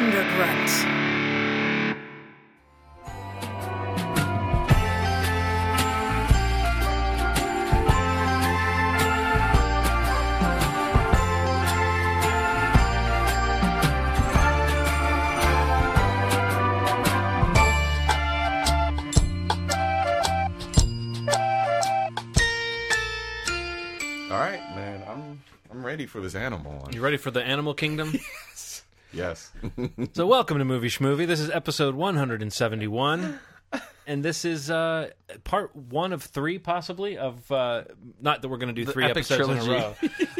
Undergrunt. For this animal one. You ready for the animal kingdom? Yes. Yes. So welcome to Movie Schmovie. This is episode 171. And this is part one of three, possibly, of not that we're going to do the three episodes trilogy. In a row.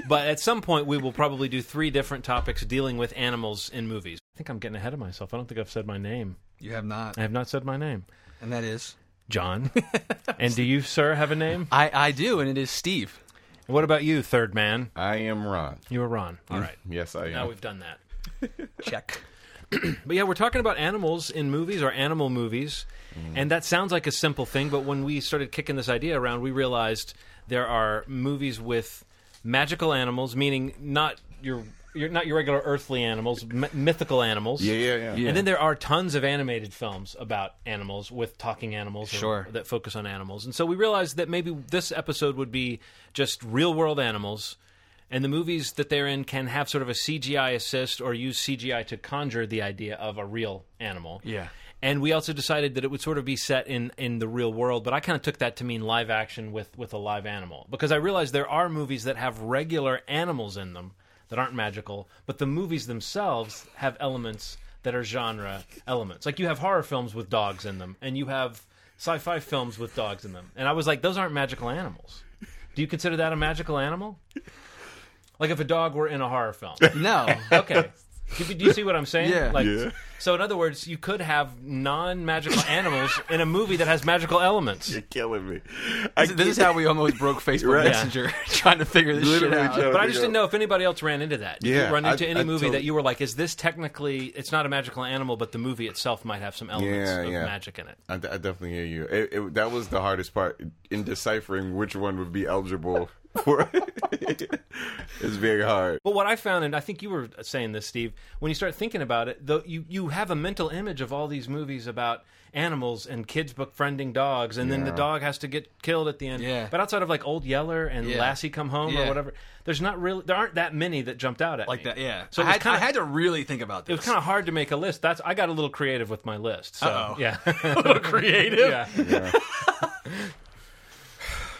But at some point, we will probably do three different topics dealing with animals in movies. I think I'm getting ahead of myself. I don't think I've said my name. You have not. I have not said my name. And that is? John. And do you, sir, have a name? I do, and it is Steve. What about you, third man? I am Ron. You are Ron. All right. Yes, I am. Now we've done that. Check. But yeah, we're talking about animals in movies or animal movies, and that sounds like a simple thing, but when we started kicking this idea around, we realized there are movies with magical animals, meaning not your regular earthly animals, mythical animals. Yeah. And then there are tons of animated films about animals with talking animals that focus on animals. And so we realized that maybe this episode would be just real-world animals, and the movies that they're in can have sort of a CGI assist or use CGI to conjure the idea of a real animal. Yeah. And we also decided that it would sort of be set in the real world, but I kind of took that to mean live action with a live animal, because I realized there are movies that have regular animals in them that aren't magical, but the movies themselves have elements that are genre elements. Like, you have horror films with dogs in them, and you have sci-fi films with dogs in them. And I was like, those aren't magical animals. Do you consider that a magical animal? Like, if a dog were in a horror film. No. Okay. Do you see what I'm saying? Yeah. So, in other words, you could have non-magical animals in a movie that has magical elements. You're killing me. This is how we almost broke Facebook Messenger, trying to figure this shit out. But I just didn't know if anybody else ran into that. Did you run into any movie that you were like, is this technically, it's not a magical animal, but the movie itself might have some elements of magic in it? I definitely hear you. That was the hardest part, in deciphering which one would be eligible. It's very hard. But what I found, and I think you were saying this, Steve, when you start thinking about it, though, you have a mental image of all these movies about animals and kids befriending dogs, and then the dog has to get killed at the end. Yeah. But outside of like Old Yeller and Lassie Come Home or whatever, there aren't that many that jumped out at me. Like that, yeah. So I had to really think about this. It was kind of hard to make a list. I got a little creative with my list. So, yeah. A little creative? Yeah.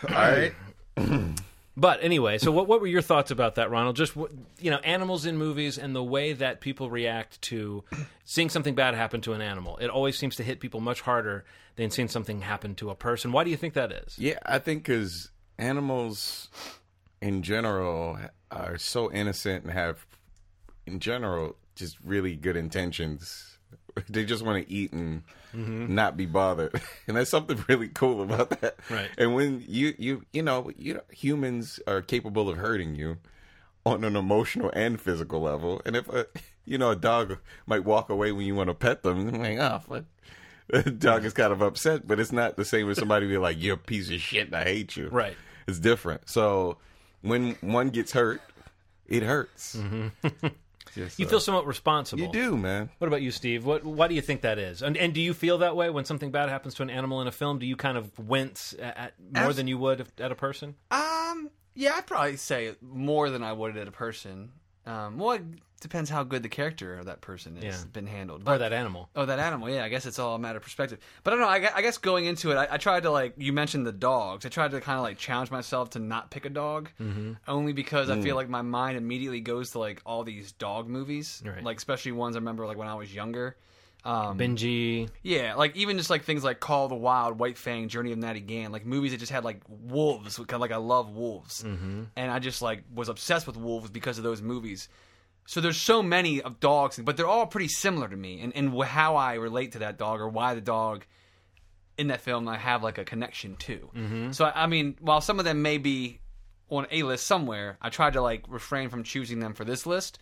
All right. But anyway, so what were your thoughts about that, Ronald? Just, animals in movies and the way that people react to seeing something bad happen to an animal. It always seems to hit people much harder than seeing something happen to a person. Why do you think that is? Yeah, I think because animals in general are so innocent and have, in general, just really good intentions. They just want to eat and not be bothered, and that's something really cool about that. Right. And when you know humans are capable of hurting you on an emotional and physical level, and if a dog might walk away when you want to pet them, I'm like, oh, fuck. The dog is kind of upset, but it's not the same as somebody being like, you're a piece of shit and I hate you. Right. It's different. So when one gets hurt, it hurts. Mm-hmm. Yes, you feel somewhat responsible. You do, man. What about you, Steve? Why do you think that is? And do you feel that way when something bad happens to an animal in a film? Do you kind of wince at more than you would at a person? Yeah, I'd probably say more than I would at a person. It depends how good the character of that person has been handled. But, or that animal. Oh, that animal, yeah. I guess it's all a matter of perspective. But I don't know. I guess going into it, I tried to, like, you mentioned the dogs. I tried to kind of, like, challenge myself to not pick a dog, only because I feel like my mind immediately goes to, like, all these dog movies, right. Like, especially ones I remember, like, when I was younger. Benji. Yeah, like even just like things like Call of the Wild, White Fang, Journey of Natty Gann, like movies that just had like wolves. Like I love wolves, and I just like was obsessed with wolves because of those movies. So there's so many of dogs, but they're all pretty similar to me, and how I relate to that dog or why the dog in that film I have like a connection to. Mm-hmm. So I mean, while some of them may be on a list somewhere, I tried to like refrain from choosing them for this list.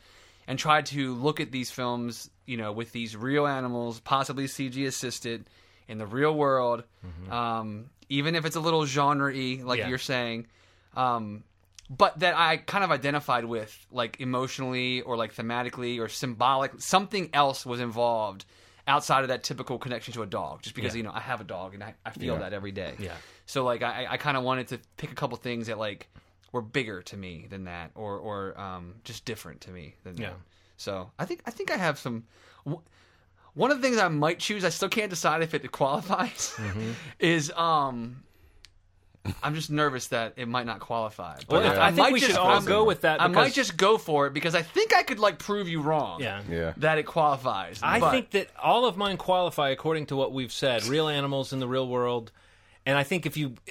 And try to look at these films, with these real animals, possibly CG assisted, in the real world, even if it's a little genre-y, like you're saying. but that I kind of identified with, like, emotionally or, like, thematically or symbolic. Something else was involved outside of that typical connection to a dog, just because, you know, I have a dog and I feel that every day. Yeah. So, like, I kind of wanted to pick a couple things that, like, were bigger to me than that, or just different to me than that. So I think I have some. One of the things I might choose, I still can't decide if it qualifies, is I'm just nervous that it might not qualify. But I think we should all go with that. I might just go for it because I think I could, like, prove you wrong that it qualifies. I think that all of mine qualify according to what we've said, real animals in the real world. And I think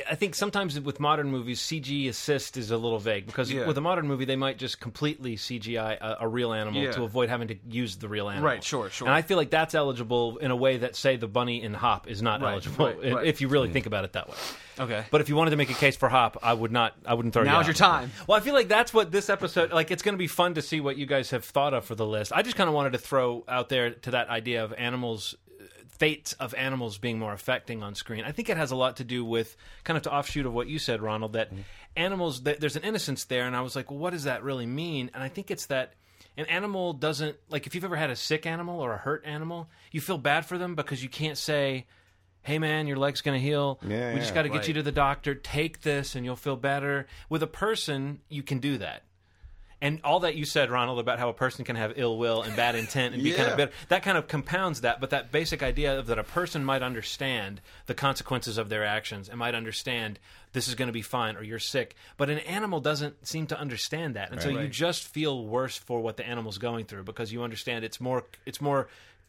I think sometimes with modern movies, CG assist is a little vague because with a modern movie, they might just completely CGI a real animal to avoid having to use the real animal. Right, sure, sure. And I feel like that's eligible in a way that, say, the bunny in Hop is not eligible if you really think about it that way. Okay. But if you wanted to make a case for Hop, I wouldn't throw it out. Now's your time. Well, I feel like that's what this episode, like, it's going to be fun to see what you guys have thought of for the list. I just kind of wanted to throw out there to that idea of animals. Fates of animals being more affecting on screen. I think it has a lot to do with, kind of to offshoot of what you said, Ronald, that animals, there's an innocence there, and I was like, well, what does that really mean? And I think it's that an animal doesn't, like, if you've ever had a sick animal or a hurt animal, you feel bad for them because you can't say, hey, man, your leg's going to heal. Yeah, we just got to get you to the doctor. Take this, and you'll feel better. With a person, you can do that. And all that you said, Ronald, about how a person can have ill will and bad intent and be kind of bitter, that kind of compounds that. But that basic idea of that a person might understand the consequences of their actions and might understand this is going to be fine or you're sick. But an animal doesn't seem to understand that. And so you just feel worse for what the animal's going through because you understand it's more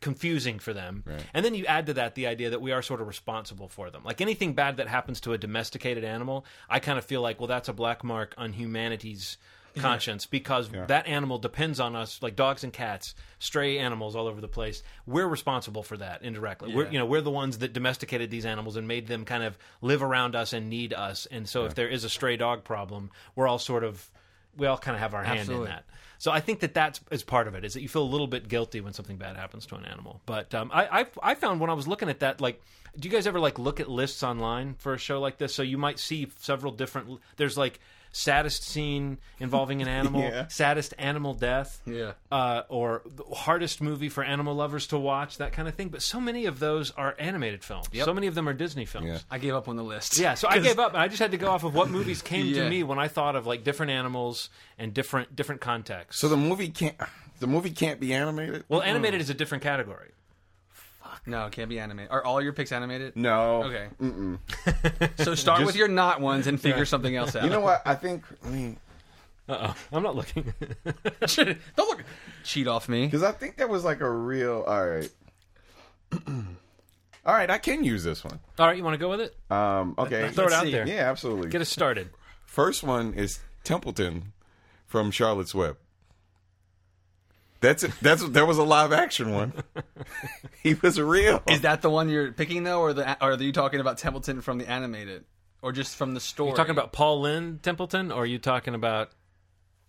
confusing for them. Right. And then you add to that the idea that we are sort of responsible for them. Like anything bad that happens to a domesticated animal, I kind of feel like, well, that's a black mark on humanity's conscience because that animal depends on us, like dogs and cats, stray animals all over the place. We're responsible for that indirectly. We're the ones that domesticated these animals and made them kind of live around us and need us. And so if there is a stray dog problem, we all kind of have our hand in that. So I think that's is part of it, is that you feel a little bit guilty when something bad happens to an animal. But I found when I was looking at that, like, do you guys ever, like, look at lists online for a show like this? So you might see several different, there's like saddest scene involving an animal, saddest animal death, or hardest movie for animal lovers to watch, that kind of thing. But so many of those are animated films. Yep. So many of them are Disney films. Yeah. I gave up on the list. Yeah, so I gave up. And I just had to go off of what movies came to me when I thought of, like, different animals and different contexts. So the movie can't be animated? Well, animated is a different category. No, it can't be animated. Are all your picks animated? No. Okay. Mm-mm. So start with your not ones and figure something else out. You know what? I mean... Uh-oh. I'm not looking. Don't look. Cheat off me. Because I think that was like a real... All right. All right, I can use this one. All right, you want to go with it? Okay. Throw it out there. Yeah, absolutely. Get us started. First one is Templeton from Charlotte's Web. That's it. There was a live action one. He was real. Is that the one you're picking though, or are you talking about Templeton from the animated, or just from the story? Are you talking about Paul Lynn Templeton, or are you talking about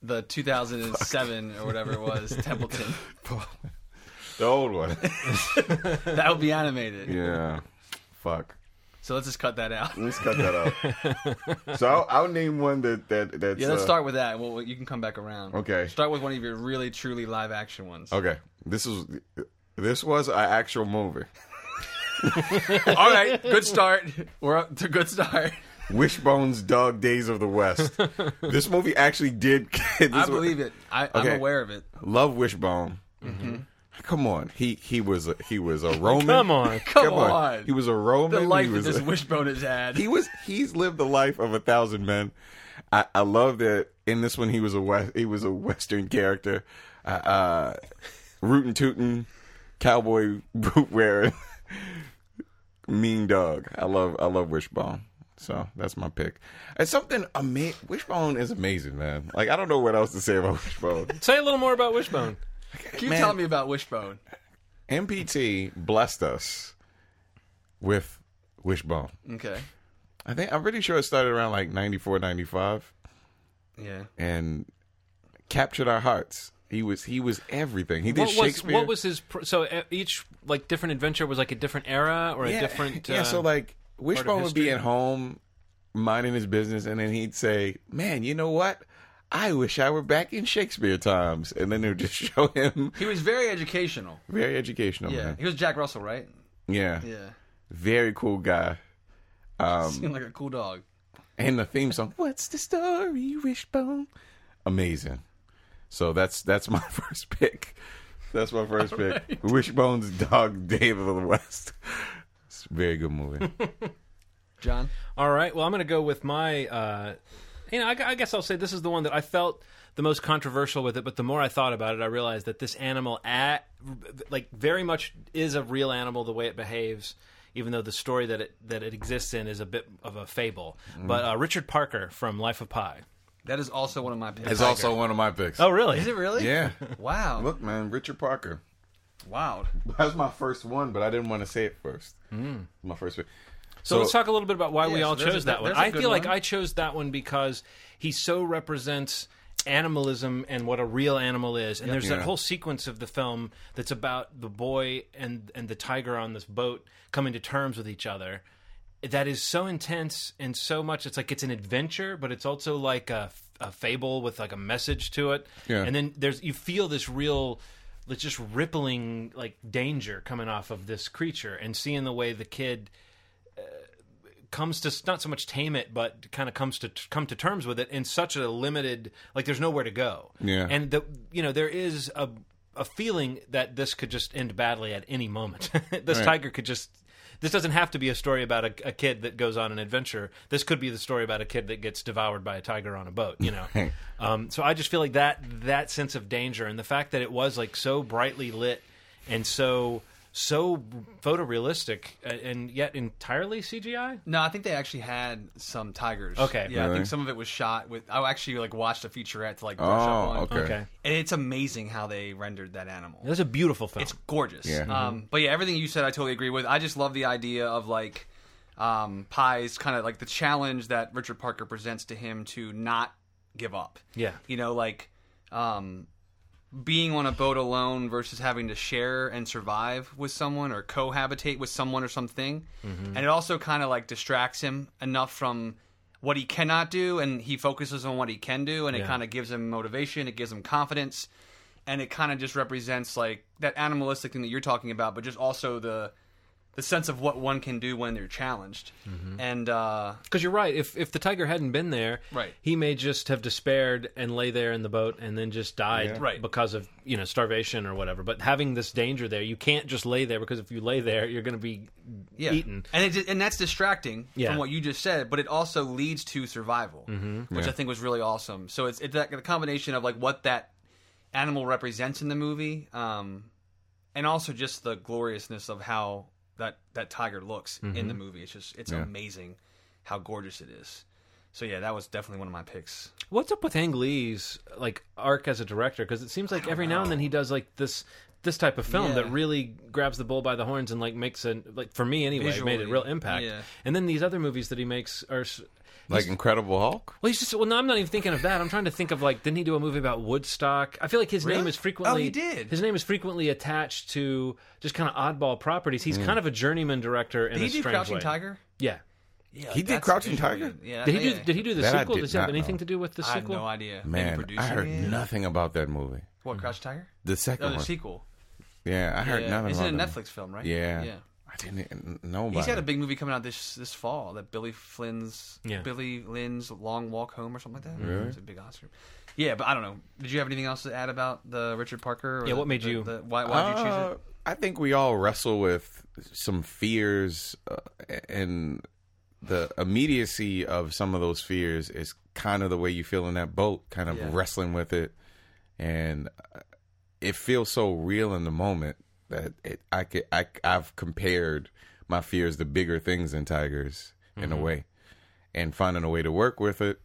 the 2007 or whatever it was Templeton? The old one. That would be animated. Yeah. Fuck. So let's just cut that out. Let's cut that out. So I'll name one that's... Yeah, let's start with that. Well, you can come back around. Okay. Start with one of your really, truly live-action ones. Okay. This was an actual movie. All right. Good start. We're up to a good start. Wishbone's Dog Days of the West. This movie actually did... I believe it. I'm aware of it. Love Wishbone. Mm-hmm. Come on, he was a Roman. Come on, he was a Roman. The life that this Wishbone has had. He's lived the life of 1,000 men. I love that in this one he was a Western character, rootin' tootin', cowboy boot wearing, mean dog. I love Wishbone. So that's my pick. It's something amazing. Wishbone is amazing, man. Like, I don't know what else to say about Wishbone. Say a little more about Wishbone. Can you tell me about Wishbone? MPT blessed us with Wishbone. Okay. I'm pretty sure it started around like 94, 95. Yeah. And captured our hearts. He was everything. He did Shakespeare. What was his... So each, like, different adventure was like a different era or a different... Yeah, so like Wishbone would be at home... minding his business, and then he'd say, man, you know what? I wish I were back in Shakespeare times. And then they would just show him. He was very educational. Very educational, yeah. Man. He was Jack Russell, right? Yeah. Yeah. Very cool guy. Seemed like a cool dog. And the theme song, What's the Story, Wishbone? Amazing. So that's my first pick. That's my first pick. Wishbone's Dog Days of the West. It's a very good movie. John? All right. Well, I'm going to go with my... I guess I'll say this is the one that I felt the most controversial with it, but the more I thought about it, I realized that this animal very much is a real animal the way it behaves, even though the story that it exists in is a bit of a fable. Mm. But Richard Parker from Life of Pi. That is also one of my picks. It's also one of my picks. Oh, really? Is it really? Yeah. Wow. Look, man, Richard Parker. Wow. That was my first one, but I didn't want to say it first. Mm. My first pick. So let's talk a little bit about why we all chose that one. I feel like I chose that one because he so represents animalism and what a real animal is. And there's that whole sequence of the film that's about the boy and the tiger on this boat coming to terms with each other. That is so intense and so much. It's like it's an adventure, but it's also like a fable with like a message to it. Yeah. And then you feel this real... It's just rippling like danger coming off of this creature, and seeing the way the kid comes to not so much tame it, but kind of come to terms with it in such a limited, like there's nowhere to go. Yeah. And there is a feeling that this could just end badly at any moment. This doesn't have to be a story about a kid that goes on an adventure. This could be the story about a kid that gets devoured by a tiger on a boat, you know? So I just feel like that sense of danger, and the fact that it was like so brightly lit and so photorealistic and yet entirely CGI? No, I think they actually had some tigers. Okay. Yeah, really? I think some of it was shot with... I actually like watched a featurette to like brush up on. Okay. And it's amazing how they rendered that animal. That's a beautiful film. It's gorgeous. Yeah. But yeah, everything you said I totally agree with. I just love the idea of like Pi's kind of like the challenge that Richard Parker presents to him to not give up. Yeah. You know, like... being on a boat alone versus having to share and survive with someone or cohabitate with someone or something. Mm-hmm. And it also kind of like distracts him enough from what he cannot do, and he focuses on what he can do, and it kind of gives him motivation, it gives him confidence, and it kind of just represents like that animalistic thing that you're talking about, but just also the sense of what one can do when they're challenged. Mm-hmm. And because you're right, if the tiger hadn't been there, right, he may just have despaired and lay there in the boat and then just died because of starvation or whatever. But having this danger there, you can't just lay there, because if you lay there, you're going to be eaten. And that's distracting from what you just said, but it also leads to survival, which I think was really awesome. So it's that the combination of like what that animal represents in the movie, and also just the gloriousness of how that tiger looks in the movie. It's just amazing how gorgeous it is. So yeah, that was definitely one of my picks. What's up with Ang Lee's like arc as a director? Because it seems like every now and then he does like this type of film that really grabs the bull by the horns and like makes a, like for me anyway, visually, made a real impact. Yeah. And then these other movies that he makes are like Incredible Hulk. Well, he's just no. I'm not even thinking of that. I'm trying to think of like, didn't he do a movie about Woodstock? I feel like his name is frequently. Oh, he did. His name is frequently attached to just kind of oddball properties. He's kind of a journeyman director in a strange way. Did he do Crouching Tiger? Yeah. Yeah, he did Crouching Tiger? Yeah. Did he do the sequel? Does it have anything to do with the sequel? I have no idea. Man, I heard nothing about that movie. What, Crouching Tiger? The second one. The sequel. Yeah, I heard nothing about it. It's a Netflix film, right? Yeah. Yeah. I didn't know about it. He's got a big movie coming out this fall, that Billy Lynn's Long Walk Home or something like that. Really? It's a big Oscar. Yeah, but I don't know. Did you have anything else to add about the Richard Parker? Yeah, what made you... Why did you choose it? I think we all wrestle with some fears, and... the immediacy of some of those fears is kind of the way you feel in that boat, kind of wrestling with it. And it feels so real in the moment that I've compared my fears to bigger things than tigers in a way, and finding a way to work with it.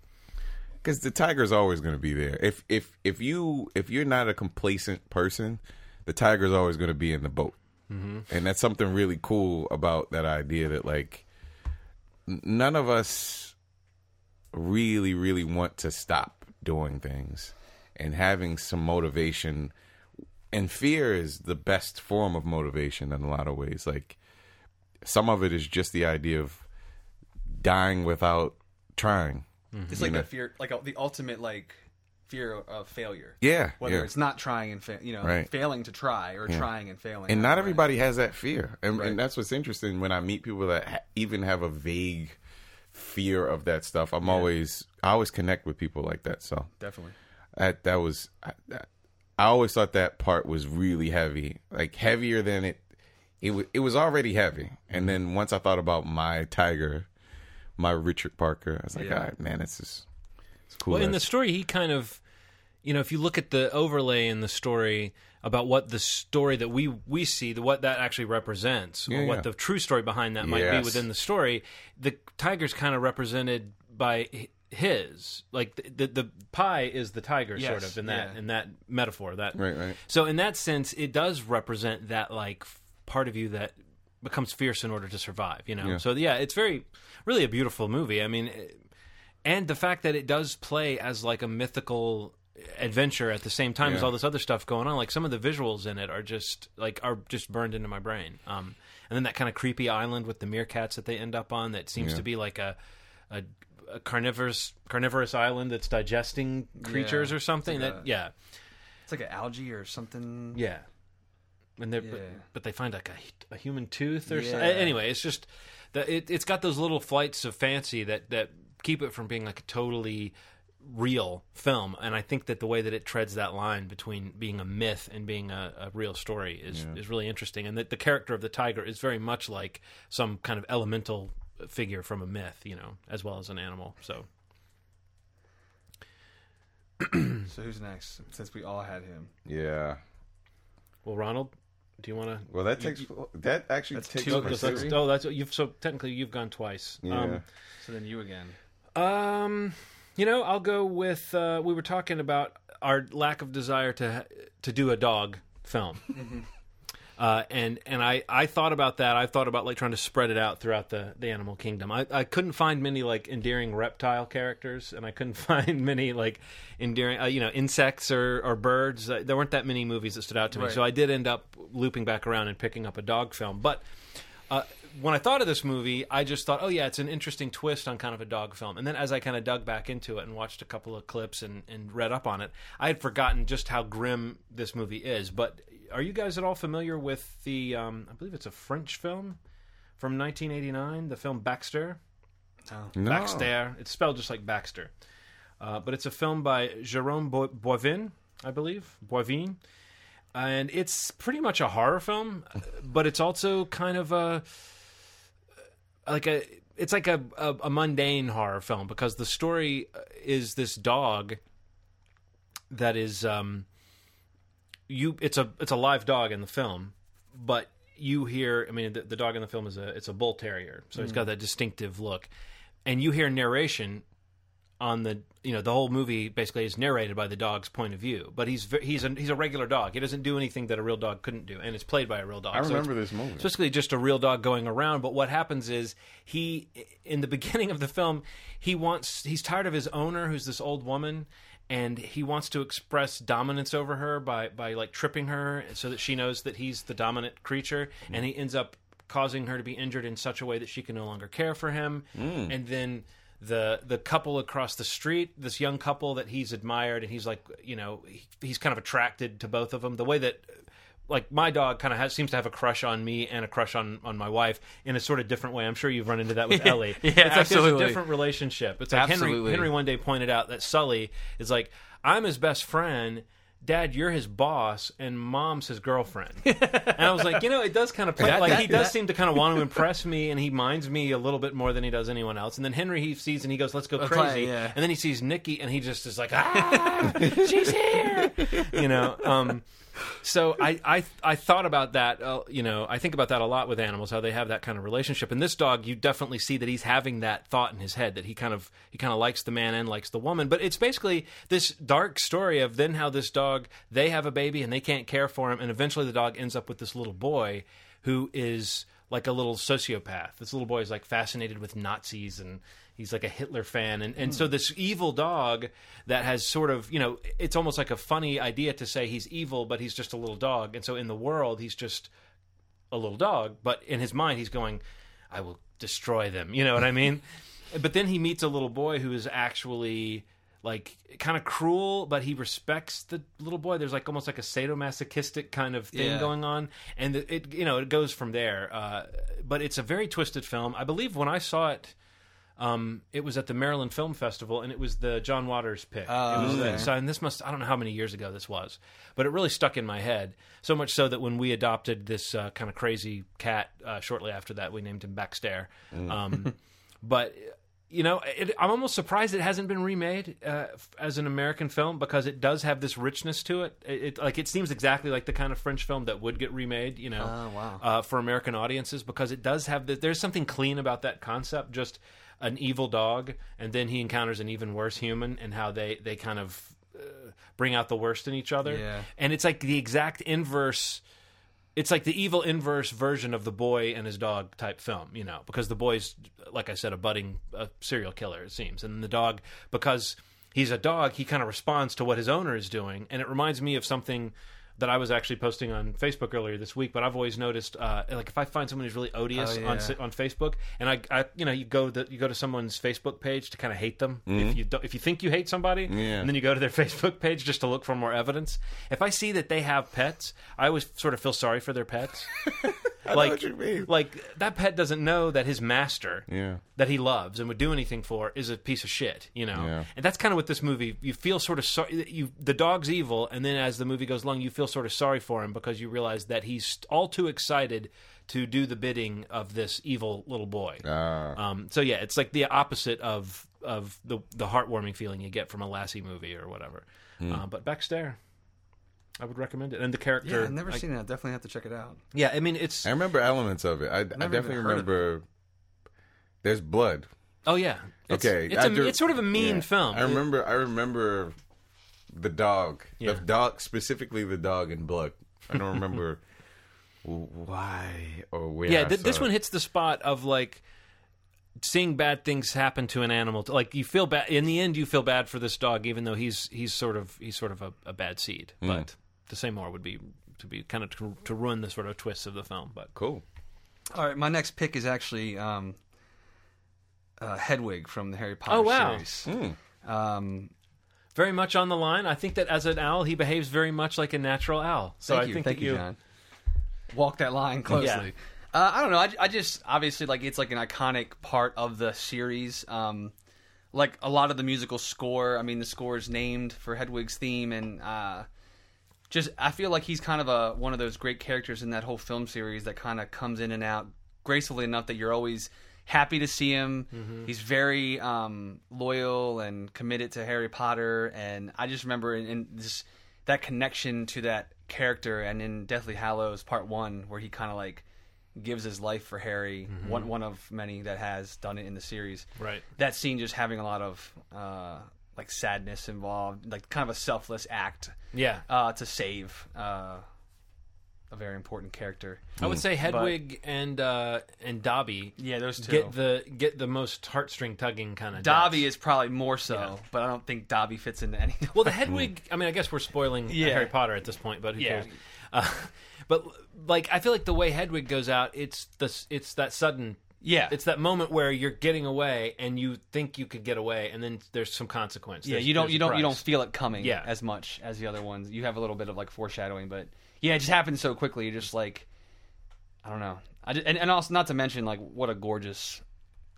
Cause the tiger's always going to be there. If you're not a complacent person, the tiger's always going to be in the boat. Mm-hmm. And that's something really cool about that idea that like, none of us really, really want to stop doing things, and having some motivation, and fear is the best form of motivation in a lot of ways. Like some of it is just the idea of dying without trying. Mm-hmm. It's like a fear, like the ultimate fear of failure. Yeah. Whether it's not trying and failing to try or trying and failing. And not everybody has that fear. And that's what's interesting when I meet people that even have a vague fear of that stuff. I always connect with people like that. So definitely. I always thought that part was really heavy, heavier than it was already heavy. And then once I thought about my tiger, my Richard Parker, I was like, all right, man, it's cool. Well, in the story, he kind of, if you look at the overlay in the story about what the story that we see, what that actually represents, or what the true story behind that might be within the story, the tiger's kind of represented by his, the pie is the tiger, sort of, in that in that metaphor. That right. So in that sense, it does represent that part of you that becomes fierce in order to survive. So it's really a beautiful movie. I mean, and the fact that it does play as a mythical adventure at the same time as all this other stuff going on. Some of the visuals in it are just burned into my brain. And then that kind of creepy island with the meerkats that they end up on that seems to be a carnivorous island that's digesting creatures or something. It's like an algae or something. Yeah, and but they find a human tooth or something. Anyway, it's just that it's got those little flights of fancy that keep it from being a totally real film. And I think that the way that it treads that line between being a myth and being a real story is really interesting. And that the character of the tiger is very much like some kind of elemental figure from a myth, as well as an animal. So So who's next, since we all had him? Yeah. Well, Ronald, do you want to... Well, that takes two of us. Oh, that's so technically you've gone twice. Yeah. So then you again. I'll go with we were talking about our lack of desire to do a dog film. Mm-hmm. And I thought about that. I thought about trying to spread it out throughout the animal kingdom. I couldn't find many endearing reptile characters, and I couldn't find many endearing insects or birds. There weren't that many movies that stood out to me. So I did end up looping back around and picking up a dog film. But when I thought of this movie, I just thought, oh yeah, it's an interesting twist on kind of a dog film. And then as I kind of dug back into it and watched a couple of clips and read up on it, I had forgotten just how grim this movie is. But are you guys at all familiar with the, I believe it's a French film from 1989, the film Baxter? No. Baxter. It's spelled just like Baxter. But it's a film by Jérôme Boivin, I believe. Boivin. And it's pretty much a horror film, but it's also kind of a mundane horror film, because the story is this dog that is... It's a live dog in the film, but you hear, the dog in the film it's a bull terrier, so it's got that distinctive look, and you hear narration on the whole movie basically is narrated by the dog's point of view, but he's a regular dog. He doesn't do anything that a real dog couldn't do, and it's played by a real dog. I remember this movie. It's basically just a real dog going around, but what happens is he, in the beginning of the film, he's tired of his owner, who's this old woman. And he wants to express dominance over her by tripping her so that she knows that he's the dominant creature. Mm. And he ends up causing her to be injured in such a way that she can no longer care for him. Mm. And then the couple across the street, this young couple that he's admired, and he's he's kind of attracted to both of them. The way that... my dog kind of seems to have a crush on me and a crush on my wife in a sort of different way. I'm sure you've run into that with Ellie. Yeah, it's absolutely. There's a different relationship. It's Henry one day pointed out that Sully is I'm his best friend, Dad, you're his boss, and Mom's his girlfriend. And I was it does kind of play. He does seem to kind of want to impress me, and he minds me a little bit more than he does anyone else. And then Henry he sees and he goes, let's go crazy. Yeah. And then he sees Nikki, and he just is she's here. So I thought about that, I think about that a lot with animals, how they have that kind of relationship. And this dog, you definitely see that he's having that thought in his head, that he kind of likes the man and likes the woman. But it's basically this dark story of then how this dog, they have a baby and they can't care for him. And eventually the dog ends up with this little boy who is like a little sociopath. This little boy is fascinated with Nazis and... He's a Hitler fan. And so this evil dog that has sort of, it's almost like a funny idea to say he's evil, but he's just a little dog. And so in the world, he's just a little dog. But in his mind, he's going, I will destroy them. You know what I mean? But then he meets a little boy who is actually like kind of cruel, but he respects the little boy. There's like almost like a sadomasochistic kind of thing going on, and it goes from there. But it's a very twisted film. I believe when I saw it, it was at the Maryland Film Festival, and it was the John Waters pick. And this must—I don't know how many years ago this was, but it really stuck in my head so much so that when we adopted this kind of crazy cat shortly after that, we named him Baxter. But you know, I'm almost surprised it hasn't been remade as an American film, because it does have this richness to it. It seems exactly like the kind of French film that would get remade, you know, for American audiences, because it does have this. There's something clean about that concept, just an evil dog, and then he encounters an even worse human, and how they kind of bring out the worst in each other. Yeah. And it's like the exact inverse. It's like the evil inverse version of the boy and his dog type film, you know, because the boy's, like I said, a budding serial killer, it seems. And the dog, because he's a dog, he kind of responds to what his owner is doing. And it reminds me of something that I was actually posting on Facebook earlier this week, but I've always noticed, like if I find someone who's really odious on Facebook, and I you know, you go to someone's Facebook page to kind of hate them if you think you hate somebody, and then you go to their Facebook page just to look for more evidence. If I see that they have pets, I always sort of feel sorry for their pets. I know what you mean. Like that pet doesn't know that his master that he loves and would do anything for is a piece of shit, you know. Yeah. And that's kind of what this movie, you feel sort of sorry. The dog's evil, and then as the movie goes along, you feel sort of sorry for him, because you realize that he's all too excited to do the bidding of this evil little boy. So yeah, it's like the opposite of the heartwarming feeling you get from a Lassie movie or whatever. But Baxter, I would recommend it. And the character... Yeah, I've never seen it. I definitely have to check it out. Yeah, I mean, it's... I remember elements of it. I definitely remember... There's blood. Oh, yeah. It's sort of a mean film. I remember the dog. Yeah. The dog, specifically the dog in blood. I don't remember why or where. Yeah, this one hits the spot of, like... seeing bad things happen to an animal, like you feel bad in the end. You feel bad for this dog, even though he's sort of a bad seed. But to say more would be to ruin the sort of twists of the film. But cool. All right, my next pick is actually Hedwig from the Harry Potter series. Very much on the line. I think that as an owl, he behaves very much like a natural owl. So Thank you, John. Walk that line closely. Yeah. I don't know. I just obviously like it's like an iconic part of the series. Like a lot of the musical score. I mean, the score is named for Hedwig's theme, and just I feel like he's kind of one of those great characters in that whole film series that kind of comes in and out gracefully enough that you're always happy to see him. Mm-hmm. He's very loyal and committed to Harry Potter, and I just remember that connection to that character, and in Deathly Hallows Part 1, where he kind of like gives his life for Harry, one of many that has done it in the series. Right. That scene just having a lot of like sadness involved, like kind of a selfless act. Yeah. To save a very important character. I would say Hedwig and Dobby. Yeah, those two get the most heartstring tugging kind of. Dobby is probably more so, but I don't think Dobby fits into any. Well, the Hedwig. I mean, I guess we're spoiling Harry Potter at this point, but who cares? But like, I feel like the way Hedwig goes out, it's that sudden, it's that moment where you're getting away and you think you could get away, and then there's some consequence. Yeah, you don't feel it coming as much as the other ones. You have a little bit of like foreshadowing, but yeah, it just happens so quickly. You're just like, I don't know. And also not to mention like what a gorgeous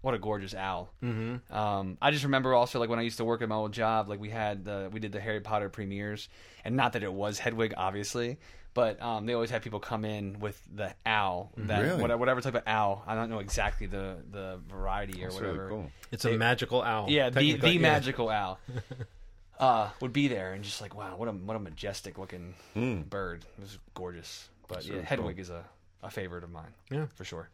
owl. Mm-hmm. I just remember also like when I used to work at my old job, like we did the Harry Potter premieres, and not that it was Hedwig obviously. But they always had people come in with the owl, whatever type of owl. I don't know exactly the variety or that's whatever. Really cool. It's a magical owl. Yeah, the magical owl would be there, and just like, wow, what a majestic looking bird. It was gorgeous. But yeah, Hedwig is a favorite of mine. Yeah, for sure.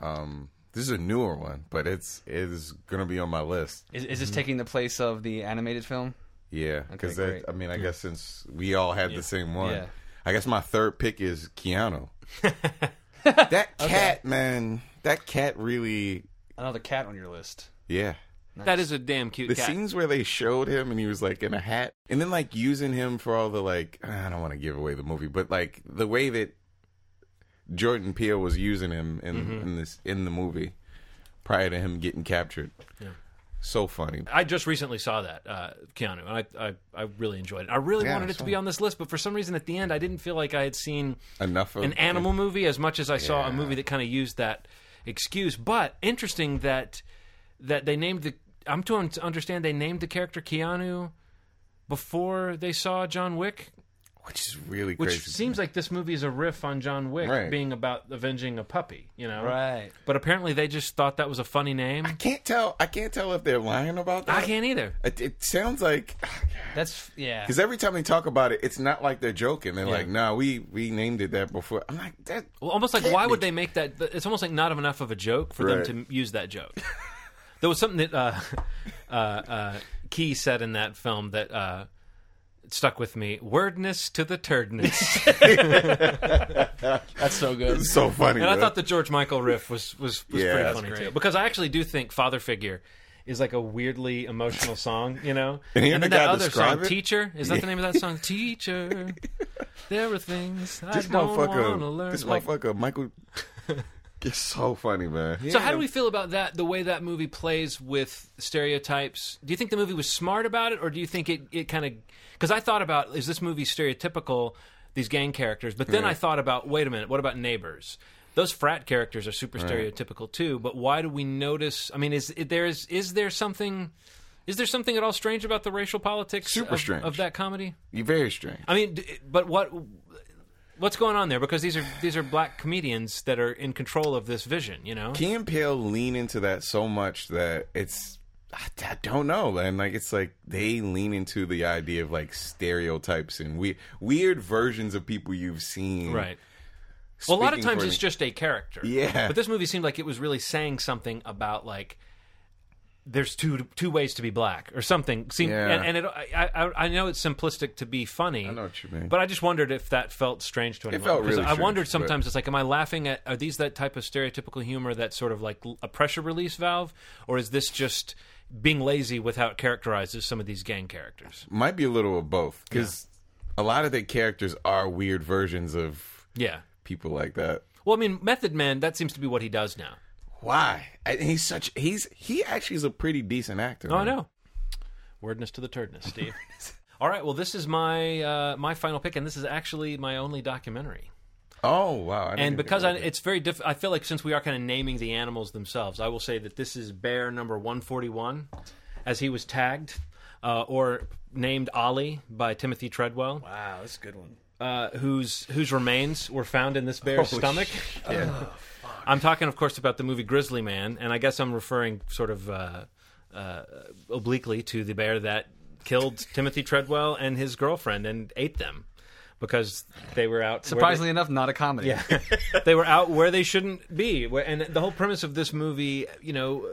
This is a newer one, but it is gonna be on my list. Is this taking the place of the animated film? Yeah, because I mean, I guess since we all had the same one. Yeah. I guess my third pick is Keanu. That cat, man. That cat really... Another cat on your list. Yeah. Nice. That is a damn cute cat. The scenes where they showed him and he was, like, in a hat. And then, like, using him for all the, like... I don't want to give away the movie, but, like, the way that Jordan Peele was using him in the movie prior to him getting captured. Yeah. So funny. I just recently saw that, Keanu, and I really enjoyed it. I really wanted it to be on this list, but for some reason at the end, I didn't feel like I had seen enough of an animal movie as much as I saw a movie that kind of used that excuse. But interesting that they named the... I'm to understand they named the character Keanu before they saw John Wick. Which is really crazy. Which seems like this movie is a riff on John Wick being about avenging a puppy, you know? Right. But apparently they just thought that was a funny name. I can't tell if they're lying about that. I can't either. It sounds like... That's... Yeah. Because every time they talk about it, it's not like they're joking. They're like, nah, we named it that before. I'm like, that... Well, almost like, why would they make that... It's almost like not enough of a joke for them to use that joke. There was something that Key said in that film that... stuck with me. Wordness to the turdness. That's so good. It's so funny. And I thought the George Michael riff was pretty funny too. Because I actually do think Father Figure is like a weirdly emotional song, you know? And then that other song, Teacher, is that the name of that song? Teacher, there are things I don't want to learn. This motherfucker, Michael... It's so funny, man. So how do we feel about that, the way that movie plays with stereotypes? Do you think the movie was smart about it, or do you think it kind of... Because I thought about, is this movie stereotypical, these gang characters? But then I thought about, wait a minute, what about neighbors? Those frat characters are super stereotypical, too, but why do we notice... I mean, is there something... Is there something at all strange about the racial politics of that comedy? You're very strange. I mean, but what... What's going on there? Because these are black comedians that are in control of this vision, you know? Key and Peele lean into that so much that it's... I don't know, man. Like, it's like they lean into the idea of, like, stereotypes and weird versions of people you've seen. Right. Well, a lot of times it's just a character. Yeah. But this movie seemed like it was really saying something about, like... There's two ways to be black or something. I know it's simplistic to be funny. I know what you mean, but I just wondered if that felt strange to anyone. It felt really strange. I wondered sometimes it's like, am I laughing at? Are these that type of stereotypical humor that's sort of like a pressure release valve, or is this just being lazy with how it characterizes some of these gang characters? Might be a little of both, because a lot of the characters are weird versions of people like that. Well, I mean, Method Man, that seems to be what he does now. Why? He actually is a pretty decent actor. Oh, I know. Wordness to the turdness, Steve. All right, well, this is my my final pick, and this is actually my only documentary. Oh, wow. And because it's very difficult, I feel like since we are kind of naming the animals themselves, I will say that this is bear number 141, as he was tagged, or named Ollie by Timothy Treadwell. Wow, that's a good one. Whose remains were found in this bear's stomach. I'm talking, of course, about the movie Grizzly Man, and I guess I'm referring sort of obliquely to the bear that killed Timothy Treadwell and his girlfriend and ate them because they were out... Surprisingly enough, not a comedy. Yeah. They were out where they shouldn't be. And the whole premise of this movie, you know,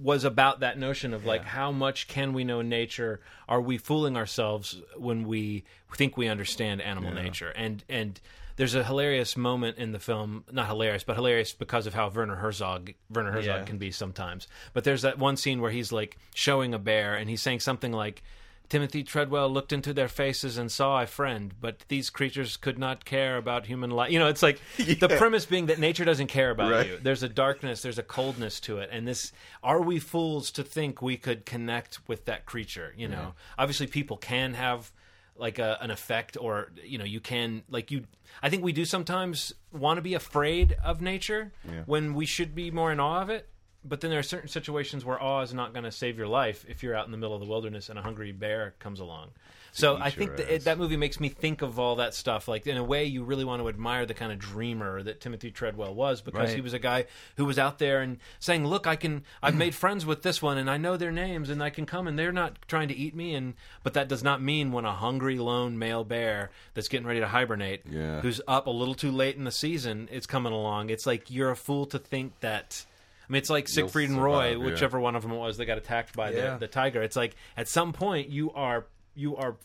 was about that notion of, like, how much can we know nature? Are we fooling ourselves when we think we understand animal nature? And there's a hilarious moment in the film, not hilarious, but hilarious because of how Werner Herzog can be sometimes. But there's that one scene where he's like showing a bear and he's saying something like, Timothy Treadwell looked into their faces and saw a friend, but these creatures could not care about human life. You know, it's like the premise being that nature doesn't care about you. There's a darkness, there's a coldness to it. And this, are we fools to think we could connect with that creature? You know, obviously people can have like an effect, or you know, you can like you. I think we do sometimes want to be afraid of nature when we should be more in awe of it. But then there are certain situations where awe is not going to save your life if you're out in the middle of the wilderness and a hungry bear comes along. So I think that movie makes me think of all that stuff. Like in a way, you really want to admire the kind of dreamer that Timothy Treadwell was, because he was a guy who was out there and saying, "Look, I've made friends with this one, and I know their names, and I can come, and they're not trying to eat me." But that does not mean when a hungry lone male bear that's getting ready to hibernate, who's up a little too late in the season, is coming along. It's like you're a fool to think that. I mean, it's like Siegfried and Roy, whichever one of them it was, that got attacked by the tiger. It's like at some point you are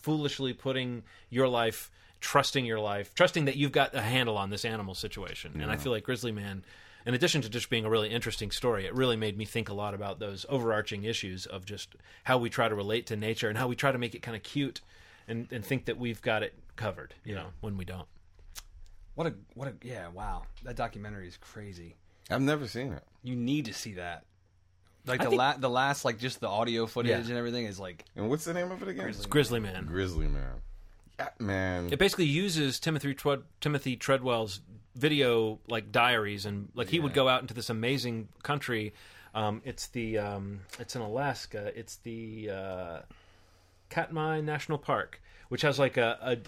foolishly putting your life, trusting that you've got a handle on this animal situation. Yeah. And I feel like Grizzly Man, in addition to just being a really interesting story, it really made me think a lot about those overarching issues of just how we try to relate to nature and how we try to make it kind of cute and think that we've got it covered, you know, when we don't. Wow. That documentary is crazy. I've never seen it. You need to see that. Like the last, like just the audio footage and everything is like. And what's the name of it again? It's Grizzly Man. Grizzly Man. Yeah, man. It basically uses Timothy Treadwell's video like diaries, and like he would go out into this amazing country. It's in Alaska. It's the Katmai National Park, which has like a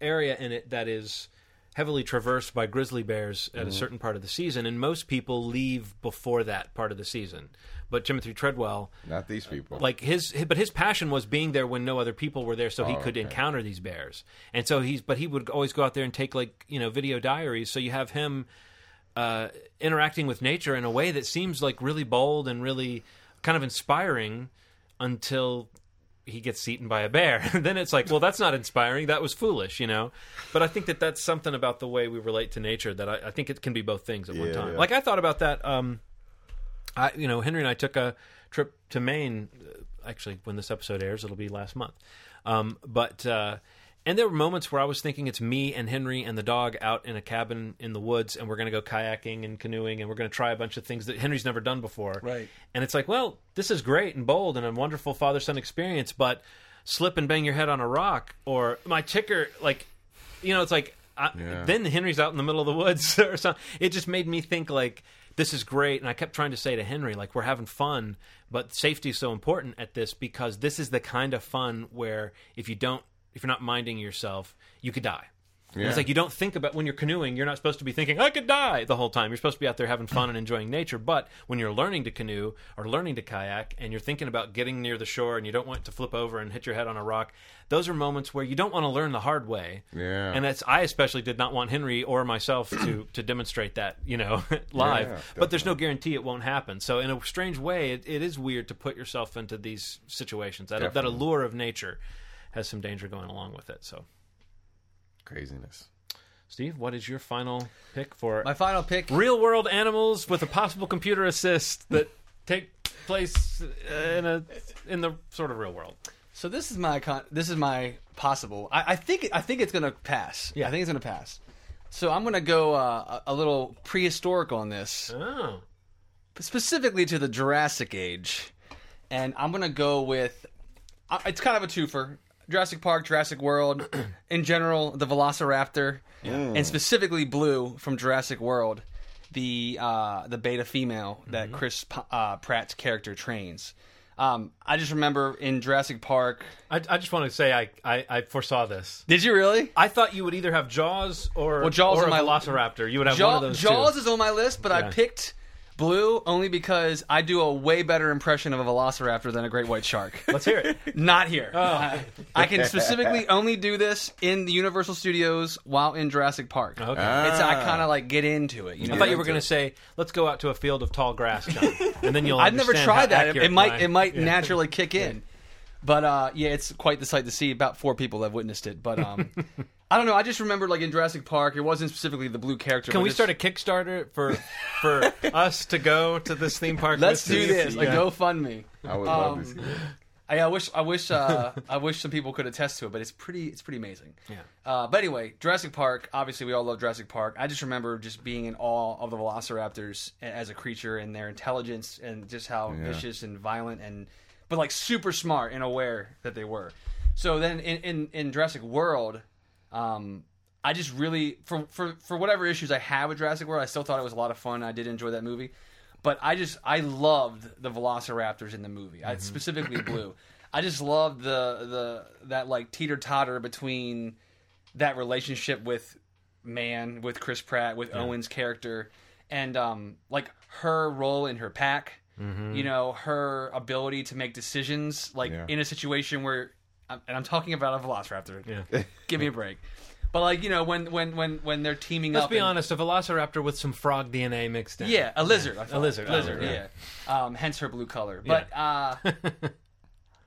area in it that is heavily traversed by grizzly bears at a certain part of the season, and most people leave before that part of the season. But Timothy Treadwell, not these people. Like his passion was being there when no other people were there, so he could encounter these bears. And so he would always go out there and take video diaries. So you have him interacting with nature in a way that seems like really bold and really kind of inspiring until he gets eaten by a bear. Then it's like, well, that's not inspiring. That was foolish, you know? But I think that that's something about the way we relate to nature that I think it can be both things at one time. Yeah. Like, I thought about that. Henry and I took a trip to Maine. Actually, when this episode airs, it'll be last month. And there were moments where I was thinking it's me and Henry and the dog out in a cabin in the woods, and we're going to go kayaking and canoeing, and we're going to try a bunch of things that Henry's never done before. Right. And it's like, well, this is great and bold and a wonderful father-son experience, but slip and bang your head on a rock, or my ticker, like, you know, it's like, then Henry's out in the middle of the woods or something. It just made me think, like, this is great. And I kept trying to say to Henry, like, we're having fun, but safety is so important at this, because this is the kind of fun where if you're not minding yourself, you could die. Yeah. It's like, you don't think about, when you're canoeing, you're not supposed to be thinking, I could die the whole time. You're supposed to be out there having fun and enjoying nature. But when you're learning to canoe or learning to kayak, and you're thinking about getting near the shore, and you don't want to flip over and hit your head on a rock, those are moments where you don't want to learn the hard way. Yeah. And I especially did not want Henry or myself to demonstrate that, you know, live. Yeah, but there's no guarantee it won't happen. So in a strange way, it is weird to put yourself into these situations. That allure of nature has some danger going along with it, so craziness. Steve, what is your final pick for? My final pick: real-world animals with a possible computer assist that take place in the sort of real world. So this is my possible. I think it's gonna pass. Yeah, I think it's gonna pass. So I'm gonna go a little prehistoric on this, specifically to the Jurassic Age, and I'm gonna go with. It's kind of a twofer. Jurassic Park, Jurassic World, in general, the Velociraptor, and specifically Blue from Jurassic World, the beta female that Chris Pratt's character trains. I just remember in Jurassic Park... I just want to say I foresaw this. Did you really? I thought you would either have Jaws or a Velociraptor. You would have one of those Jaws two. Is on my list, but I picked Blue only because I do a way better impression of a velociraptor than a great white shark. Let's hear it. Not here. Oh. I can specifically only do this in the Universal Studios while in Jurassic Park. Okay. I kind of like get into it. You know? I thought you were going to say, let's go out to a field of tall grass, John, and then you'll I've never tried that. It might naturally kick in. But it's quite the sight to see. About 4 people have witnessed it. But I don't know. I just remember, like in Jurassic Park, it wasn't specifically the blue character. Can we start a Kickstarter for us to go to this theme park? Let's do this. Yeah. Like GoFundMe. I would love this. I wish some people could attest to it, but it's pretty amazing. Yeah. But anyway, Jurassic Park. Obviously, we all love Jurassic Park. I just remember just being in awe of the Velociraptors as a creature and their intelligence and just how vicious and violent and. But like super smart and aware that they were. So then in Jurassic World, I just really for whatever issues I have with Jurassic World, I still thought it was a lot of fun. I did enjoy that movie, but I loved the Velociraptors in the movie. I specifically Blue. I just loved that like teeter-totter between that relationship with man, with Chris Pratt, with Owen's character, and like her role in her pack. Mm-hmm. You know, her ability to make decisions, like in a situation where, and I'm talking about a Velociraptor. Yeah. Give me a break. But like, you know, when they're teaming up. Let's be honest, a Velociraptor with some frog DNA mixed in. Yeah, a lizard. Yeah. A lizard. Yeah. Hence her blue color. But I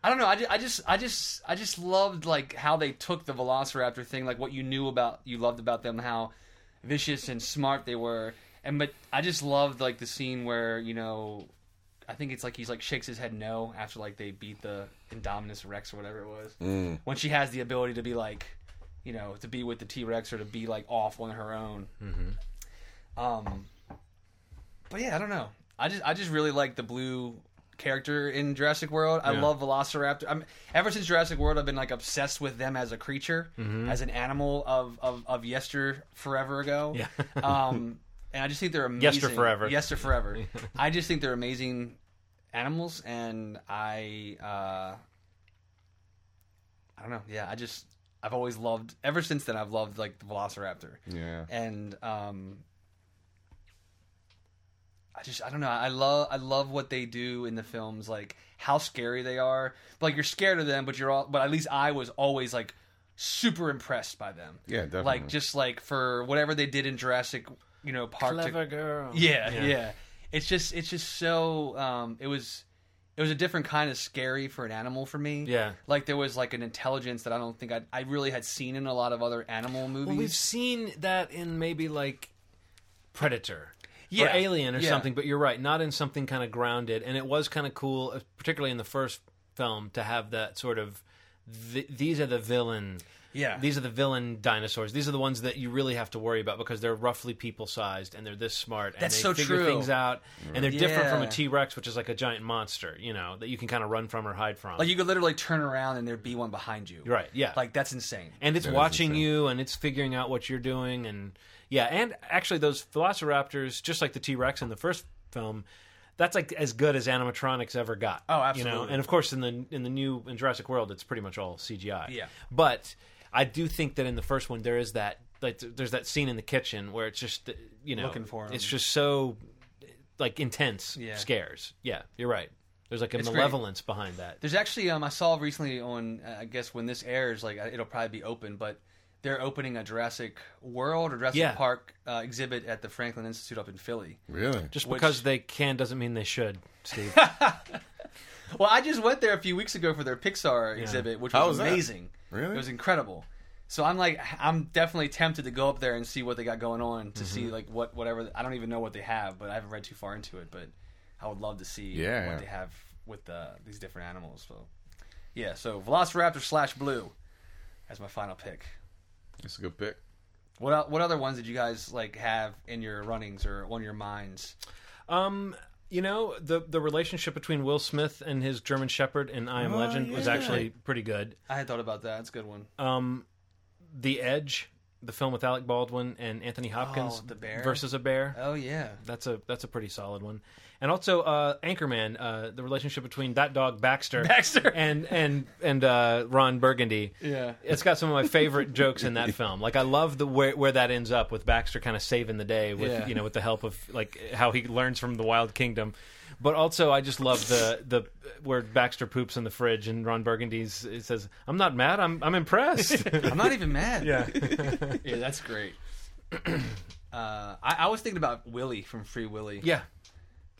don't know. I just loved like how they took the Velociraptor thing, like what you loved about them, how vicious and smart they were, but I just loved like the scene where you know. I think it's like he's like shakes his head no after like they beat the Indominus Rex or whatever it was. When she has the ability to be like, you know, to be with the T-Rex or to be like off on her own. Mm-hmm. But yeah, I don't know. I just really like the Blue character in Jurassic World. I love Velociraptor. Ever since Jurassic World, I've been like obsessed with them as a creature, as an animal of yester forever ago. Yeah. And I just think they're amazing. Yester forever. I just think they're amazing animals, and I don't know. Yeah, I've always loved. Ever since then, I've loved like the Velociraptor. Yeah. And I don't know. I love what they do in the films, like how scary they are. But, like, you're scared of them, but at least I was always like super impressed by them. Yeah, definitely. Like, just like for whatever they did in Jurassic, Park. Clever girl. Yeah. It's just so it was a different kind of scary for an animal for me. Yeah. Like, there was like an intelligence that I don't think I really had seen in a lot of other animal movies. Well, we've seen that in maybe like Predator. Yeah. Or Alien or something, but you're right, not in something kind of grounded. And it was kind of cool, particularly in the first film, to have that sort of, these are the villain. Yeah. These are the villain dinosaurs. These are the ones that you really have to worry about because they're roughly people-sized and they're this smart. And they figure things out. Right. And they're different from a T-Rex, which is like a giant monster, that you can kind of run from or hide from. Like, you could literally turn around and there'd be one behind you. Right, yeah. Like, that's insane. And it's watching you and it's figuring out what you're doing. And, yeah, and actually those velociraptors, just like the T-Rex in the first film, that's like as good as animatronics ever got. Oh, absolutely. And, of course, in Jurassic World, it's pretty much all CGI. Yeah. But I do think that in the first one there is that, like, there's that scene in the kitchen where it's just looking for him. It's just so like intense scares. Yeah, you're right. There's like it's malevolence behind that. There's actually I saw recently on, I guess when this airs, like it'll probably be open, but they're opening a Jurassic World or Jurassic Park exhibit at the Franklin Institute up in Philly. Really? Because they can doesn't mean they should, Steve. Well, I just went there a few weeks ago for their Pixar exhibit, which was amazing. That? Really? It was incredible. So I'm definitely tempted to go up there and see what they got going on, to see like whatever. I don't even know what they have, but I haven't read too far into it. But I would love to see what they have with these different animals. So, yeah. So Velociraptor / Blue as my final pick. That's a good pick. What other ones did you guys like have in your runnings or on your minds? The relationship between Will Smith and his German Shepherd in I Am Legend was actually pretty good. I had thought about that. That's a good one. The Edge, the film with Alec Baldwin and Anthony Hopkins versus a bear. Oh, yeah. That's a pretty solid one. And also Anchorman, the relationship between that dog Baxter. and Ron Burgundy. Yeah. It's got some of my favorite jokes in that film. Like, I love where that ends up with Baxter kind of saving the day with with the help of like how he learns from the Wild Kingdom. But also I just love the where Baxter poops in the fridge and Ron Burgundy's it says, "I'm not mad, I'm impressed." I'm not even mad. Yeah. Yeah, that's great. I was thinking about Willy from Free Willy. Yeah.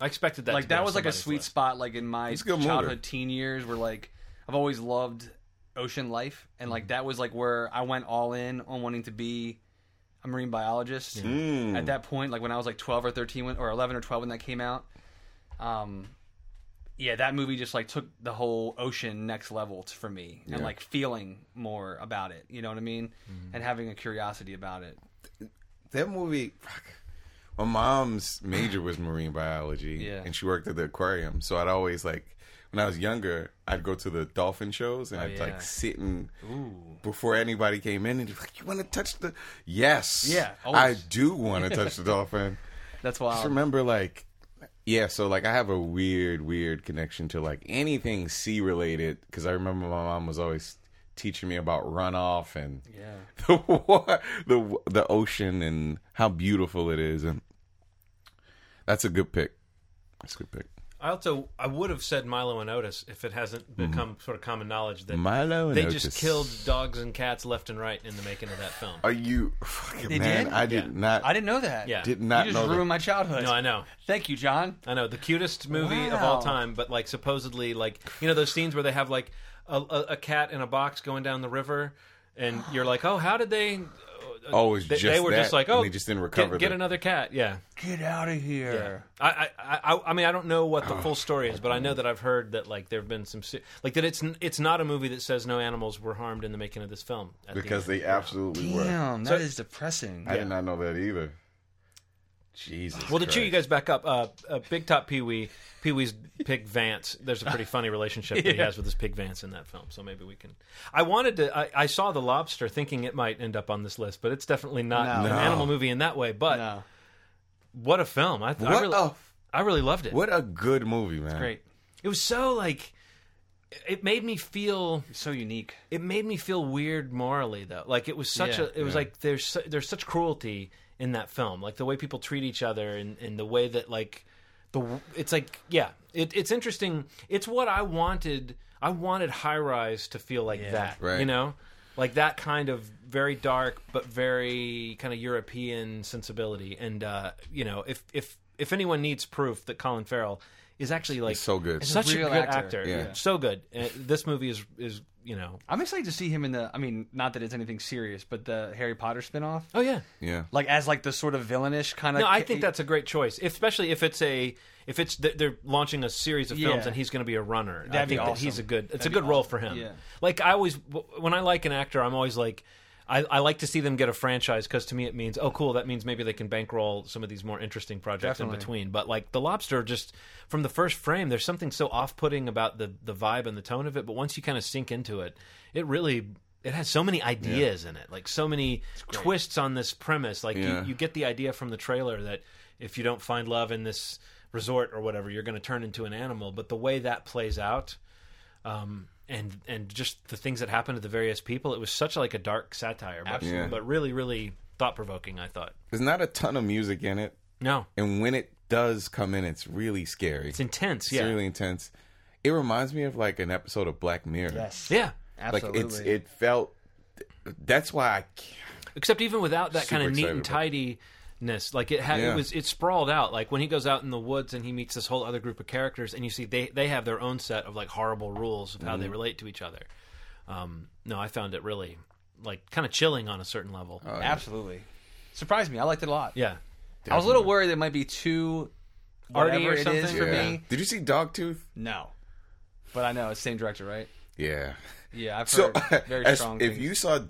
I expected that. Like, that was like a sweet spot, like in my childhood, teen years, where like I've always loved ocean life, and like that was like where I went all in on wanting to be a marine biologist. Yeah. At that point, like when I was like 12 or 13, or 11 or 12 when that came out, that movie just like took the whole ocean next level for me, and like feeling more about it, you know what I mean, and having a curiosity about it. That movie. My mom's major was marine biology, and she worked at the aquarium. So I'd always, like, when I was younger, I'd go to the dolphin shows, and I'd, like, sit and, before anybody came in, and be like, you want to touch the... Yes. Yeah. Always. I do want to touch the dolphin. That's wild. Just remember, like, I have a weird connection to, like, anything sea-related, because I remember my mom was always teaching me about runoff and the ocean and how beautiful it is, and... That's a good pick. I would have said Milo and Otis if it hasn't become sort of common knowledge that Milo and Otis just killed dogs and cats left and right in the making of that film. Are you fucking man? Did? I did not. I didn't know that. Yeah, did not. You just ruined my childhood. No, I know. Thank you, John. I know, the cutest movie of all time, but like supposedly, like those scenes where they have like a cat in a box going down the river, and you're like, oh, how did they? Oh, it's just they were that, just like, oh, they just didn't recover. Get another cat, get out of here. Yeah. I mean, I don't know what the full story is, but I know that I've heard that like there have been some like that. It's not a movie that says no animals were harmed in the making of this film because they absolutely were. Damn, that is depressing. I did not know that either. Jesus. Well, the chew you guys back up. Big Top Pee-wee, Pee-wee's pig Vance. There's a pretty funny relationship that he has with his pig Vance in that film. So maybe we can. I wanted to. I saw The Lobster, thinking it might end up on this list, but it's definitely not an animal movie in that way. But what a film! I really loved it. What a good movie, man! It's great. It was so like. It made me feel so unique. It made me feel weird morally, though. Like it was such it was like there's such cruelty in that film, like the way people treat each other, and the way that like it's like it's interesting. It's what I wanted. I wanted High Rise to feel like that, right. You know, like that kind of very dark but very kind of European sensibility. And you know, if anyone needs proof that Colin Farrell. Is actually like so good. Such a good actor. Yeah. So good. This movie is you know. I'm excited to see him in the. I mean, not that it's anything serious, but the Harry Potter spinoff. Oh yeah. Like as like the sort of villainish kind of. No, I think that's a great choice, especially if it's they're launching a series of films and he's going to be a runner. That'd I think be awesome. That he's a good. It's That'd a good awesome. Role for him. Yeah. Like I always when I like an actor, I'm always like. I like to see them get a franchise because to me it means, oh, cool, that means maybe they can bankroll some of these more interesting projects in between. But, like, The Lobster, just from the first frame, there's something so off-putting about the vibe and the tone of it. But once you kind of sink into it, it really... It has so many ideas in it, like so many twists on this premise. Like, you get the idea from the trailer that if you don't find love in this resort or whatever, you're going to turn into an animal. But the way that plays out... And just the things that happened to the various people, it was such like a dark satire, but really, really thought provoking. I thought there's not a ton of music in it. No, and when it does come in, it's really scary. It's intense. It's really intense. It reminds me of like an episode of Black Mirror. Yes. Yeah. Absolutely. Like it felt. That's why I. Except even without that kind of neat and tidy. Like it had, it sprawled out. Like when he goes out in the woods and he meets this whole other group of characters, and you see they have their own set of like horrible rules of how they relate to each other. No, I found it really like kind of chilling on a certain level. Oh, absolutely, surprised me. I liked it a lot. Yeah, definitely. I was a little worried it might be too arty or something for me. Did you see Dogtooth? No, but I know it's the same director, right? Yeah, yeah. I've heard very strong. If you saw.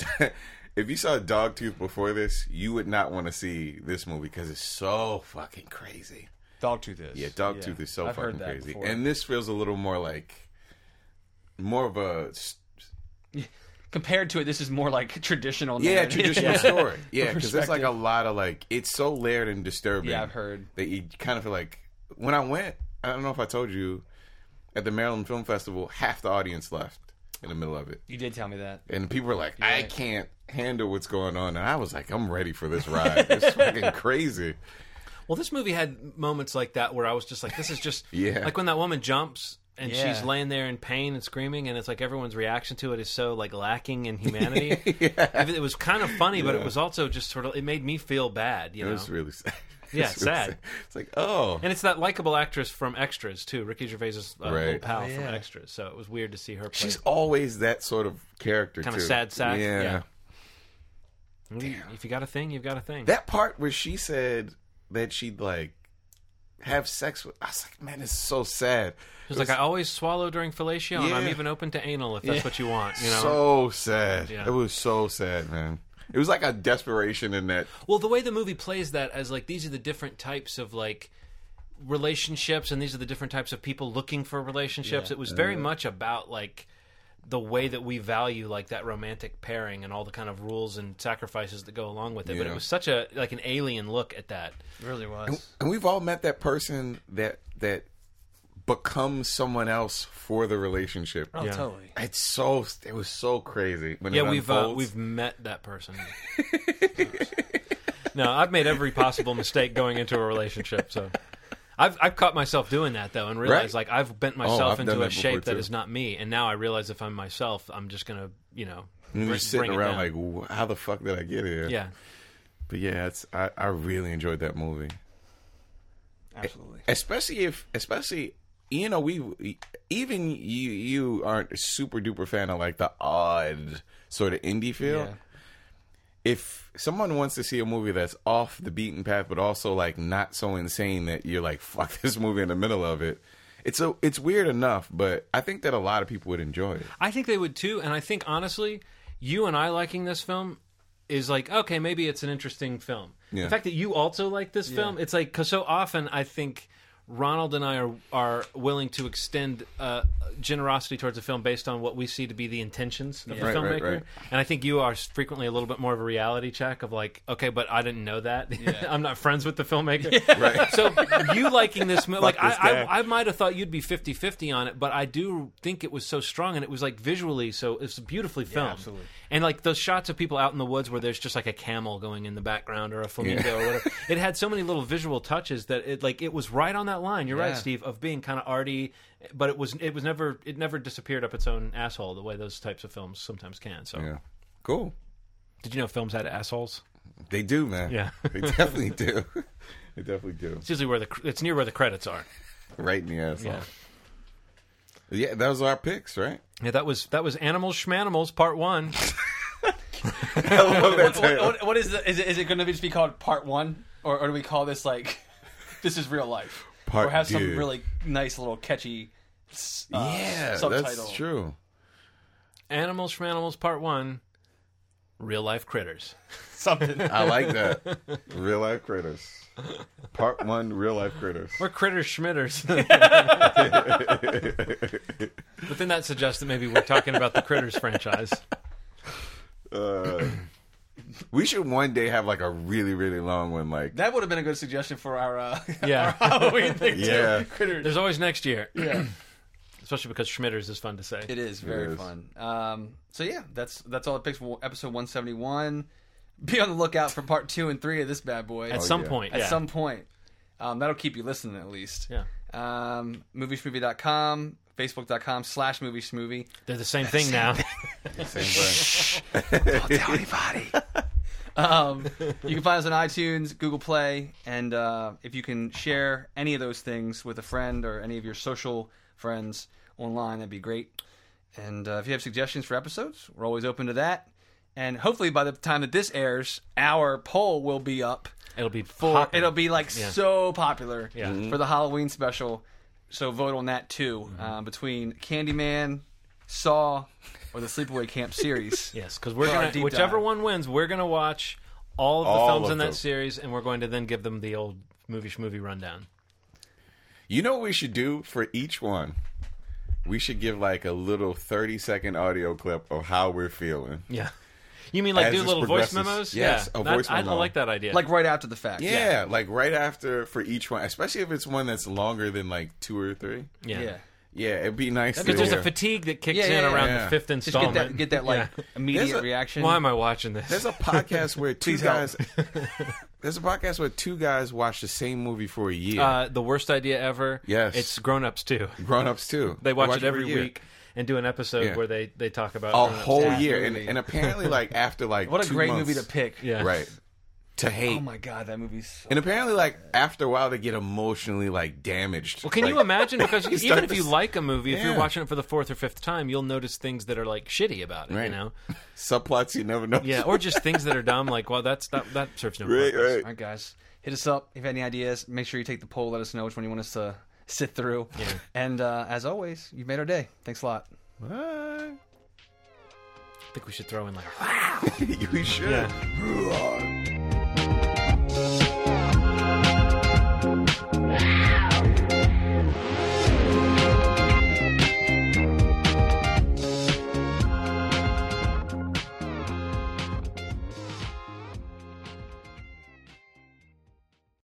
If you saw Dogtooth before this, you would not want to see this movie because it's so fucking crazy. Dogtooth is. Yeah, Dogtooth is so fucking crazy. Before. And this feels a little more like... More of a... Compared to it, this is more like traditional narrative. Yeah, traditional story. Yeah, because there's like a lot of like... It's so layered and disturbing. Yeah, I've heard. That you kind of feel like... When I went, I don't know if I told you, at the Maryland Film Festival, half the audience left in the middle of it. You did tell me that. And people were like, I can't... handle what's going on, and I was like, I'm ready for this ride. It's fucking crazy. Well, this movie had moments like that where I was just like, this is just like when that woman jumps and she's laying there in pain and screaming, and it's like everyone's reaction to it is so like lacking in humanity. It was kind of funny, but it was also just sort of, it made me feel bad, you know? It was really sad. Yeah, it's really sad. It's like, oh. And it's that likable actress from Extras, too. Ricky Gervais's little pal from Extras, so it was weird to see her play. She's always that sort of character, kind of sad sack. Yeah. Damn. If you got a thing, you've got a thing. That part where she said that she'd like have sex with, I was like, man, it's so sad. She's like, I always swallow during fellatio, and I'm even open to anal if that's what you want. You know? So sad. Yeah. It was so sad, man. It was like a desperation in that. Well, the way the movie plays that as like these are the different types of like relationships, and these are the different types of people looking for relationships. Yeah. It was very much about like. The way that we value like that romantic pairing and all the kind of rules and sacrifices that go along with it. Yeah. But it was such a like an alien look at that. It really was. And we've all met that person that becomes someone else for the relationship. Oh, totally. It was so crazy. When we've met that person. No, I've made every possible mistake going into a relationship, so I've caught myself doing that, though, and realized, like, I've bent myself into a shape that is not me, and now I realize if I'm myself, I'm just going to, you know, you're sitting around like, how the fuck did I get here? Yeah. But, yeah, I really enjoyed that movie. Absolutely. Especially, you know, even you aren't a super-duper fan of, like, the odd sort of indie feel. Yeah. If someone wants to see a movie that's off the beaten path, but also like not so insane that you're like, fuck this movie in the middle of it. It's weird enough, but I think that a lot of people would enjoy it. I think they would too. And I think honestly, you and I liking this film is like, okay, maybe it's an interesting film. Yeah. The fact that you also like this film, it's like, because so often I think Ronald and I are willing to extend generosity towards a film based on what we see to be the intentions of the filmmaker. Right. And I think you are frequently a little bit more of a reality check of like, okay, but I didn't know that. Yeah. I'm not friends with the filmmaker. Yeah. Right. So you liking this movie, like I might have thought you'd be 50-50 on it, but I do think it was so strong, and it was like visually, so it's beautifully filmed. Yeah, absolutely. And like those shots of people out in the woods where there's just like a camel going in the background or a flamingo or whatever. It had so many little visual touches that it was right on that line, you're right, Steve, of being kind of arty, but it never disappeared up its own asshole the way those types of films sometimes can. So cool. Did you know films had assholes? They do, man. Yeah, they definitely do. They definitely do. It's usually it's near where the credits are, right in the asshole. Yeah, that was our picks, right? Yeah, that was Animals Schmanimals Part 1. I love that title. What is the, is it going to just be called Part 1, or do we call this like This Is Real Life? Part or have some really nice little catchy subtitle. That's true. Animals from Animals Part 1, Real Life Critters. Something. I like that. Real Life Critters. Part 1, Real Life Critters. We're Critter Schmitters. But then that suggests that maybe we're talking about the Critters franchise. We should one day have like a really, really long one. Like that would have been a good suggestion for our Halloween thing too. Critters. There's always next year. Yeah, especially because Schmitters is fun to say. It is very fun. So yeah, that's all it picks. Episode 171. Be on the lookout for part 2 and 3 of this bad boy at some point. That'll keep you listening at least. Yeah. Moviesmovie.com. Facebook.com/moviesmovie. They're the same thing now. Same thing. Don't tell anybody. You can find us on iTunes, Google Play, and if you can share any of those things with a friend or any of your social friends online, that'd be great. And if you have suggestions for episodes, we're always open to that. And hopefully by the time that this airs, our poll will be up. It'll be so popular for the Halloween special. So vote on that, too, between Candyman, Saw, or the Sleepaway Camp series. Yes, because whichever one wins, we're going to watch all of the films in that series, and we're going to then give them the old movie rundown. You know what we should do for each one? We should give, like, a little 30-second audio clip of how we're feeling. Yeah. You mean, like, do little voice memos? Yes, yeah. I like that idea. Like, right after the fact. Yeah, like, right after for each one. Especially if it's one that's longer than, like, 2 or 3. Yeah. Yeah, it'd be nice to hear. Because there's a fatigue that kicks in around the fifth installment. Just get that like, immediate reaction. Why am I watching this? There's a podcast where two guys watch the same movie for a year. The worst idea ever. Yes. It's Grown Ups 2. Grown Ups 2. They watch it every week. And do an episode where they talk about a whole year, and apparently like after like what a 2 great months, movie to pick, right? To hate. Oh my god, that movie's. So and apparently, like after a while, they get emotionally like damaged. Well, can you imagine? Because even if you like a movie, if you're watching it for the 4th or 5th time, you'll notice things that are like shitty about it. Right. You know, subplots you never know. Yeah, or just things that are dumb. Like, well, that serves no purpose. Right. All right, guys, hit us up if you have any ideas. Make sure you take the poll. Let us know which one you want us to sit through. Yeah. And as always, you've made our day. Thanks a lot. Bye. I think we should throw in like, wow. We should. Yeah.